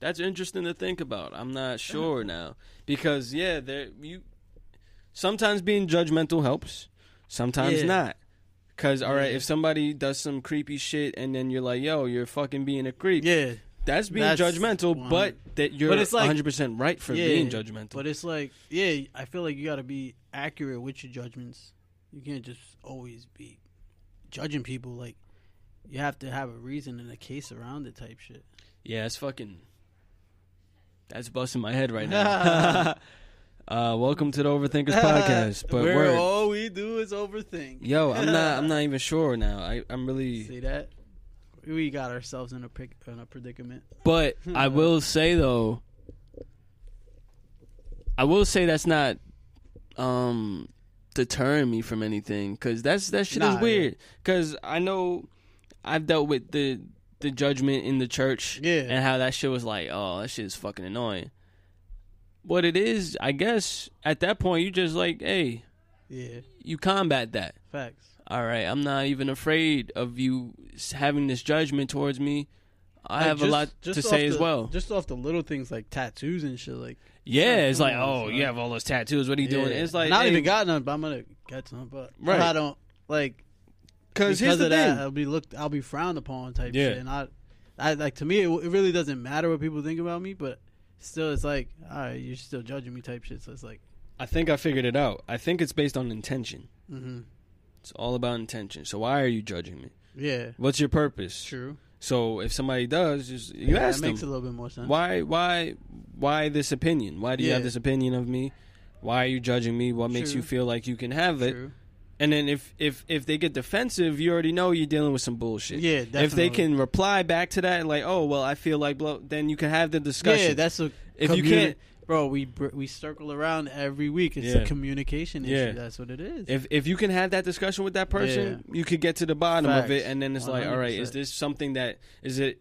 That's interesting to think about. I'm not sure now because sometimes being judgmental helps, sometimes not. Because if somebody does some creepy shit and then you're like, yo, you're fucking being a creep. Yeah, that's being judgmental, 100. But that you're 100% right for being judgmental. But it's like, I feel like you got to be accurate with your judgments. You can't just always be judging people. Like, you have to have a reason and a case around it type shit. Yeah, it's fucking... That's busting my head right now. Welcome to the Overthinkers Podcast. But where all we do is overthink. Yo, I'm not even sure now. I'm really... See that? We got ourselves in a predicament. But I will say, though... I will say that's not... deterring me from anything, because that shit is weird. Because I know I've dealt with the judgment in the church, and how that shit was like, oh, that shit is fucking annoying. What it is, I guess, at that point, you just like, hey, you combat that. Facts. All right, I'm not even afraid of you having this judgment towards me. I have a lot to say as well. Just off the little things like tattoos and shit, like. Yeah, it's like, oh, you have all those tattoos. What are you doing? It's like, I don't even got none, but I'm gonna get some. But right. I don't like because of that. I'll be frowned upon type shit. And I like, to me, it really doesn't matter what people think about me. But still, it's like, all right, you're still judging me type shit. So it's like, I think I figured it out. I think it's based on intention. Mm-hmm. It's all about intention. So why are you judging me? Yeah. What's your purpose? True. So if somebody does, you ask them. That makes a little bit more sense. Why this opinion? Why do you have this opinion of me? Why are you judging me? What makes you feel like you can have it? True. And then if they get defensive, you already know you're dealing with some bullshit. Yeah, definitely. If they can reply back to that, like, oh, well, I feel like, then you can have the discussion. Yeah, that's if you can't. Bro, we circle around every week. It's a communication issue. That's what it is. If you can have that discussion with that person, you could get to the bottom of it, and then it's 100%. Like, all right, is this something that is it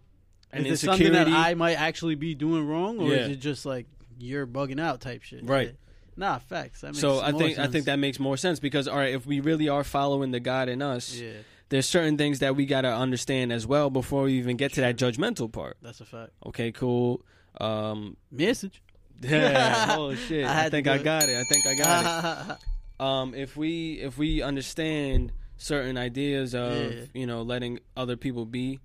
something that I might actually be doing wrong, or is it just like you're bugging out type shit? Right. Yeah. Nah, facts. That makes sense. I think that makes more sense because, all right, if we really are following the God in us, there's certain things that we gotta understand as well before we even get to that judgmental part. That's a fact. Okay, cool. Message. Yeah. Oh shit! I think I got it. If we understand certain ideas of you know, letting other people be,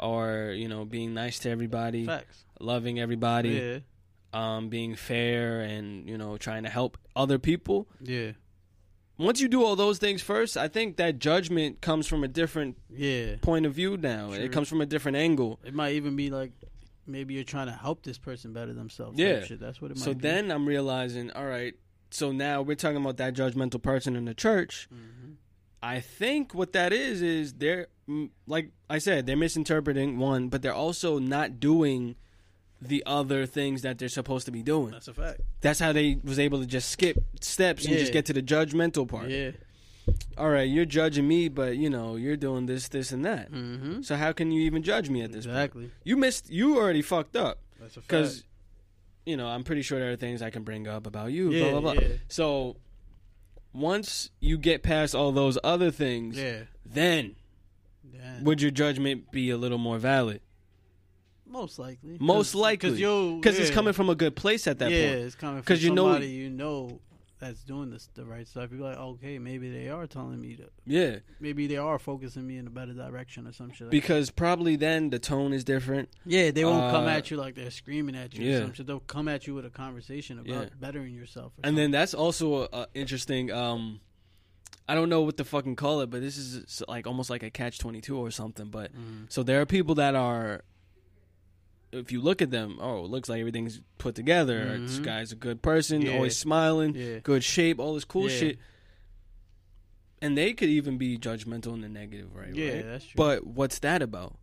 or you know, being nice to everybody, facts, loving everybody, being fair, and you know, trying to help other people, Once you do all those things first, I think that judgment comes from a different point of view now. True. It comes from a different angle. It might even be like, maybe you're trying to help this person better themselves. Yeah. Shit. That's what it might be. So then I'm realizing, all right, so now we're talking about that judgmental person in the church. Mm-hmm. I think what that is they're, like I said, they're misinterpreting one, but they're also not doing the other things that they're supposed to be doing. That's a fact. That's how they was able to just skip steps and just get to the judgmental part. Yeah. All right, you're judging me, but, you know, you're doing this, and that. Mm-hmm. So how can you even judge me at this point? You already fucked up. That's a fact. Because, you know, I'm pretty sure there are things I can bring up about you, blah, blah, blah. Yeah. So once you get past all those other things, then would your judgment be a little more valid? Most likely. Because it's coming from a good place at that point. Yeah, it's coming from somebody that's doing this the right stuff. You're like, okay, maybe they are telling me to. Yeah. Maybe they are focusing me in a better direction or some shit. Because probably then the tone is different. Yeah, they won't come at you like they're screaming at you or some shit. They'll come at you with a conversation about bettering yourself. Then that's also an interesting I don't know what to fucking call it, but this is like almost like a catch-22 or something. But so there are people that are, if you look at them, oh, it looks like everything's put together. Mm-hmm. This guy's a good person, always smiling, good shape, all this cool shit. And they could even be judgmental in the negative, right? That's true. But what's that about?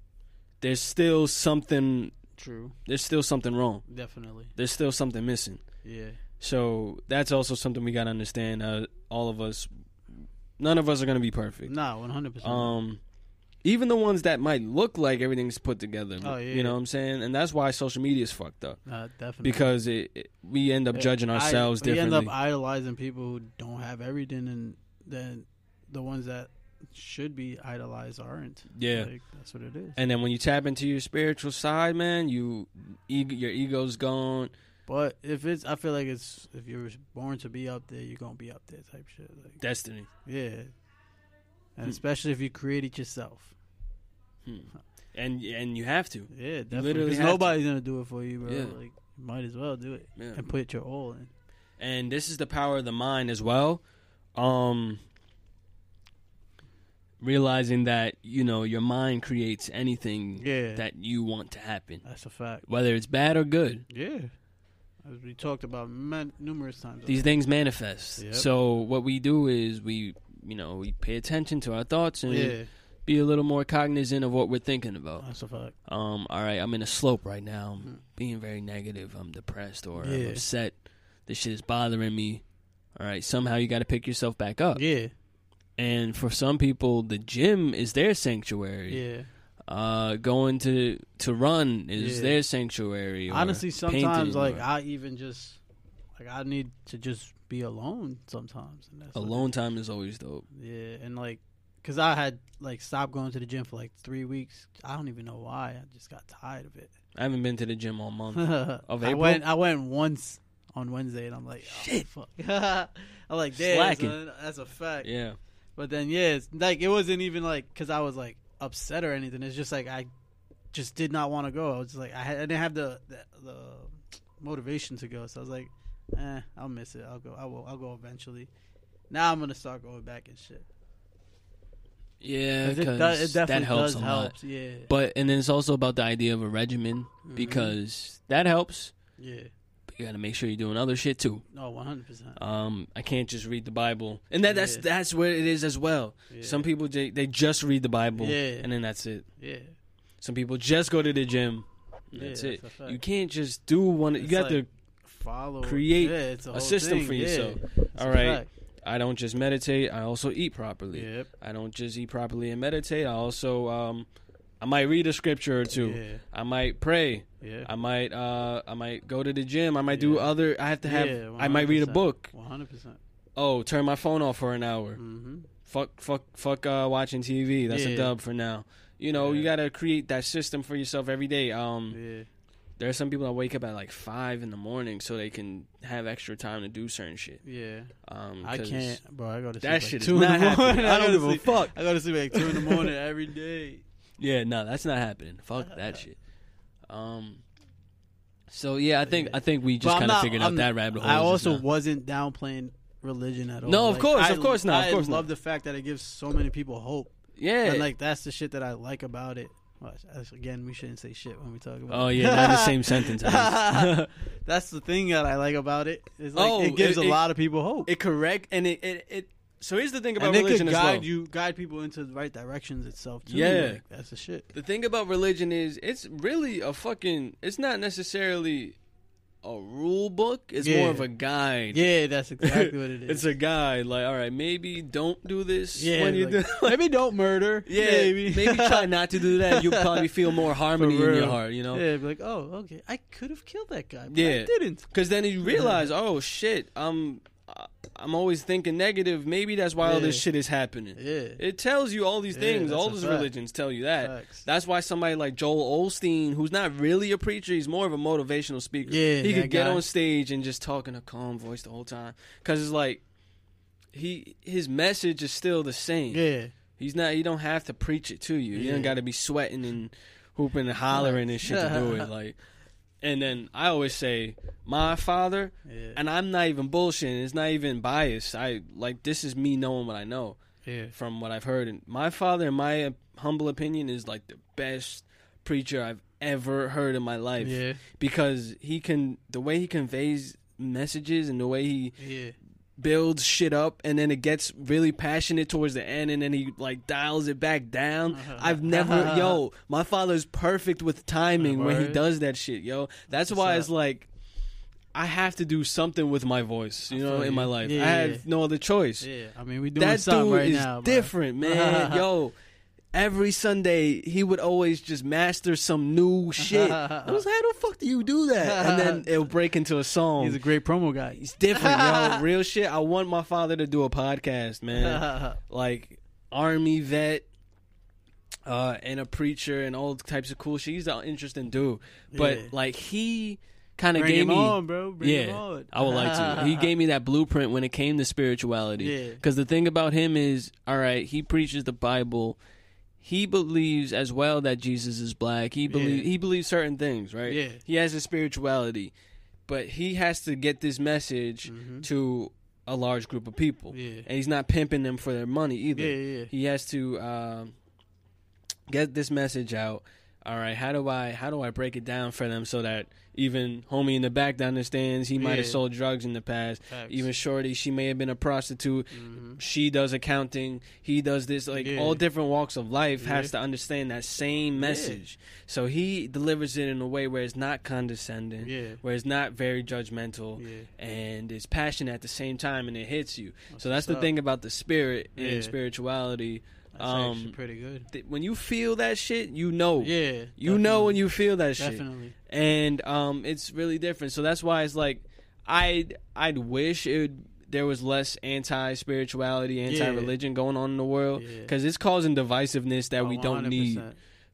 There's still something. True. There's still something wrong. Definitely. There's still something missing. Yeah. So that's also something we gotta understand. All of us, none of us are gonna be perfect. Nah, 100%. Even the ones that might look like everything's put together. Oh, yeah. You know what I'm saying? And that's why social media is fucked up. Definitely. Because we end up judging ourselves differently. We end up idolizing people who don't have everything, and then the ones that should be idolized aren't. Yeah. Like, that's what it is. And then when you tap into your spiritual side, man, your ego's gone. But I feel like if you're born to be up there, you're going to be up there type shit. Like, destiny. Yeah. And especially if you create it yourself. And you have to. Yeah, definitely. Because nobody's going to do it for you, bro. Yeah. Like, you might as well do it. Yeah. And put your all in. And this is the power of the mind as well. Realizing that, you know, your mind creates anything that you want to happen. That's a fact. Whether it's bad or good. Yeah. As we talked about numerous times. These things manifest. Yep. So what we do is we pay attention to our thoughts and be a little more cognizant of what we're thinking about. That's a fact. All right, I'm in a slope right now. I'm being very negative. I'm depressed or I'm upset. This shit is bothering me. All right, somehow you got to pick yourself back up. Yeah. And for some people, the gym is their sanctuary. Yeah. Going to run is their sanctuary. Honestly, sometimes I need to just be alone sometimes. And that's alone time is always dope. Yeah, and like, cause I had stopped going to the gym for 3 weeks. I don't even know why. I just got tired of it. I haven't been to the gym all month of April. I went once on Wednesday, and I'm like, oh, shit, fuck. I'm like, damn, son, that's a fact. Yeah. But then it wasn't even cause I was upset or anything. It's just I just did not want to go. I was just I didn't have the motivation to go. So I was like, I'll miss it. I'll go. I'll go eventually. Now I'm gonna start going back and shit. Yeah, because that helps a lot. Yeah, and then it's also about the idea of a regimen because that helps. Yeah, but you gotta make sure you're doing other shit too. No, 100%. I can't just read the Bible, and that's where it is as well. Yeah. Some people they just read the Bible, and then that's it. Yeah, some people just go to the gym. That's it. That's you can't just do one. It's you got to. Follow. Create a system thing. For yourself. All right. Fact. I don't just meditate. I also eat properly. Yep. I don't just eat properly and meditate. I also, I might read a scripture or two. Yeah. I might pray. Yeah. I might go to the gym. I might do other. I have to have. Yeah, I might read a book. 100%. Oh, turn my phone off for an hour. Mm-hmm. Fuck. Watching TV. That's a dub for now. You know, you gotta create that system for yourself every day. There are some people that wake up at 5 in the morning so they can have extra time to do certain shit. Yeah. I can't, bro. I go to sleep that shit 2 in the morning. I don't give a fuck. I go to sleep 2 in the morning every day. Yeah, no, that's not happening. Fuck that shit. So, yeah, I think we just kind of figured out that rabbit hole. I also wasn't downplaying religion at all. No, of course not. I love the fact that it gives so many people hope. Yeah. And, that's the shit that I like about it. Again, we shouldn't say shit when we talk about it. Oh, yeah, not the same sentence. That's the thing that I like about it. Is it gives a lot of people hope. It correct, and it so here's the thing about religion as well. And it could guide people into the right directions itself, too. Yeah. That's the shit. The thing about religion is it's really it's not necessarily a rule book. It's more of a guide. Yeah, that's exactly what it is. It's a guide. All right, maybe don't do this when you do. Maybe don't murder. Yeah, maybe try not to do that. You'll probably feel more harmony in your heart, you know? Yeah, be oh, okay, I could have killed that guy, but I didn't. Because then you realize, oh, shit, I'm always thinking negative. Maybe that's why all this shit is happening. Yeah. It tells you all these things. All these religions tell you that. Facts. That's why somebody like Joel Osteen, who's not really a preacher, he's more of a motivational speaker. Yeah, he could get on stage and just talk in a calm voice the whole time. Because it's his message is still the same. Yeah. You don't have to preach it to you. You don't got to be sweating and hooping and hollering and shit to do it. And then I always say my father, and I'm not even bullshitting. It's not even biased. This is me knowing what I know from what I've heard. And my father, in my humble opinion, is like the best preacher I've ever heard in my life. Yeah. Because the way he conveys messages and the way he builds shit up, and then it gets really passionate towards the end, and then he dials it back down. I've never my father's perfect with timing when he does that shit, yo. That's why it's like I have to do something with my voice, you know, in my life. I have no other choice. Yeah, I mean, we doing that something dude right is now, different, man. Yo, every Sunday he would always just master some new shit. I was like, how the fuck do you do that? And then it'll break into a song. He's a great promo guy. He's different, yo. Real shit. I want my father to do a podcast, man. Like army vet and a preacher and all types of cool shit. He's an interesting dude. But he kind of gave me on, bro. Him on. I would like to. He gave me that blueprint when it came to spirituality. Because the thing about him is, all right, he preaches the Bible. He believes as well that Jesus is black. He believes certain things, right? Yeah. He has a spirituality, but he has to get this message to a large group of people. Yeah. And he's not pimping them for their money either. Yeah. He has to get this message out. All right, how do I break it down for them so that even homie in the back that understands he might have sold drugs in the past. Facts. Even shorty, she may have been a prostitute. Mm-hmm. She does accounting. He does this. All different walks of life has to understand that same message. So he delivers it in a way where it's not condescending, where it's not very judgmental, and it's passionate at the same time, and it hits you. So that's the thing about the spirit and spirituality. That's actually pretty good. When you feel that shit, you know. Yeah. You know when you feel that shit. Definitely. And it's really different. So that's why it's like I'd wish there was less anti-spirituality, anti-religion going on in the world, because it's causing divisiveness that we don't need.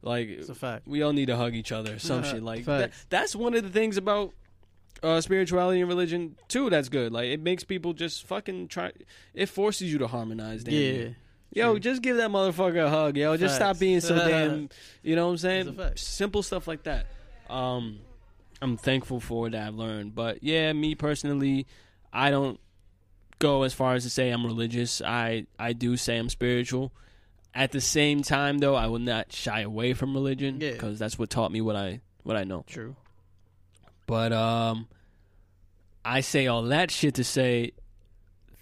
Like, it's a fact. We all need to hug each other, some shit. Like that's one of the things about spirituality and religion too that's good. Like, it makes people just fucking try. It forces you to harmonize. Yeah. Yo, just give that motherfucker a hug, yo. Facts. Just stop being so damn, you know what I'm saying? Simple stuff like that. I'm thankful for that I've learned. But, yeah, me personally, I don't go as far as to say I'm religious. I do say I'm spiritual. At the same time, though, I will not shy away from religion because that's what taught me what I know. True. But I say all that shit to say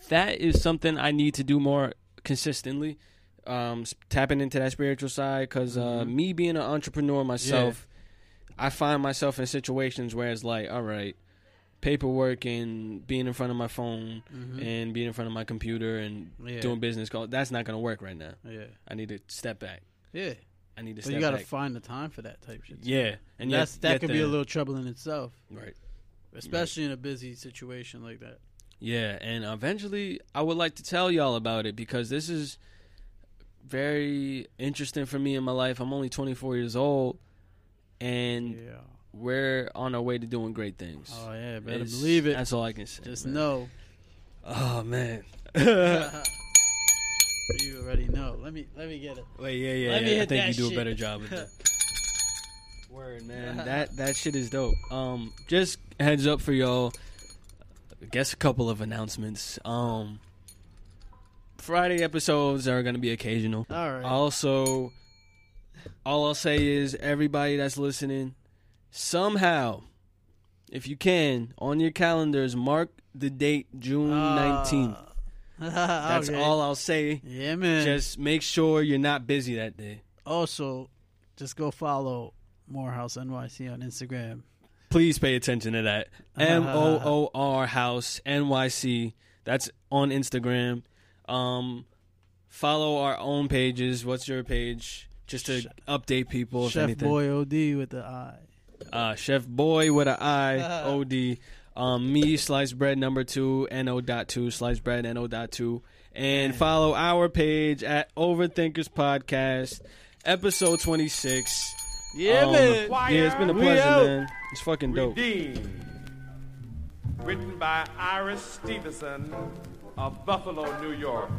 that is something I need to do more consistently, tapping into that spiritual side, because me being an entrepreneur myself, I find myself in situations where it's like, all right, paperwork and being in front of my phone and being in front of my computer and doing business calls, that's not going to work right now. Yeah, I need to step back. Yeah, I need to step back. You got to find the time for that type shit. Yeah, and that could be a little trouble in itself. Right, especially in a busy situation like that. Yeah, and eventually I would like to tell y'all about it because this is very interesting for me in my life. I'm only 24 years old, and we're on our way to doing great things. Oh, yeah, better believe it. That's all I can say. Just know. Oh, man. You already know. Let me get it. Wait, yeah. I think you do a better job with that. Word, man. That shit is dope. Just heads up for y'all. I guess a couple of announcements. Friday episodes are going to be occasional. All right. Also, all I'll say is everybody that's listening, somehow, if you can, on your calendars, mark the date June 19th. That's all I'll say. Yeah, man. Just make sure you're not busy that day. Also, just go follow MorehouseNYC on Instagram. Please pay attention to that. MorehouseNYC. That's on Instagram. Follow our own pages. What's your page? Just to update people. Chef Boy O-D with the I. Chef Boy with a I. O-D. Me, Sliced Bread number 2, N-O.2, Sliced Bread, N-O.2. And follow our page at Overthinkers Podcast, episode 26. Yeah, man. Yeah, it's been a pleasure, man. It's fucking dope. Redeemed. Written by Iris Stevenson of Buffalo, New York.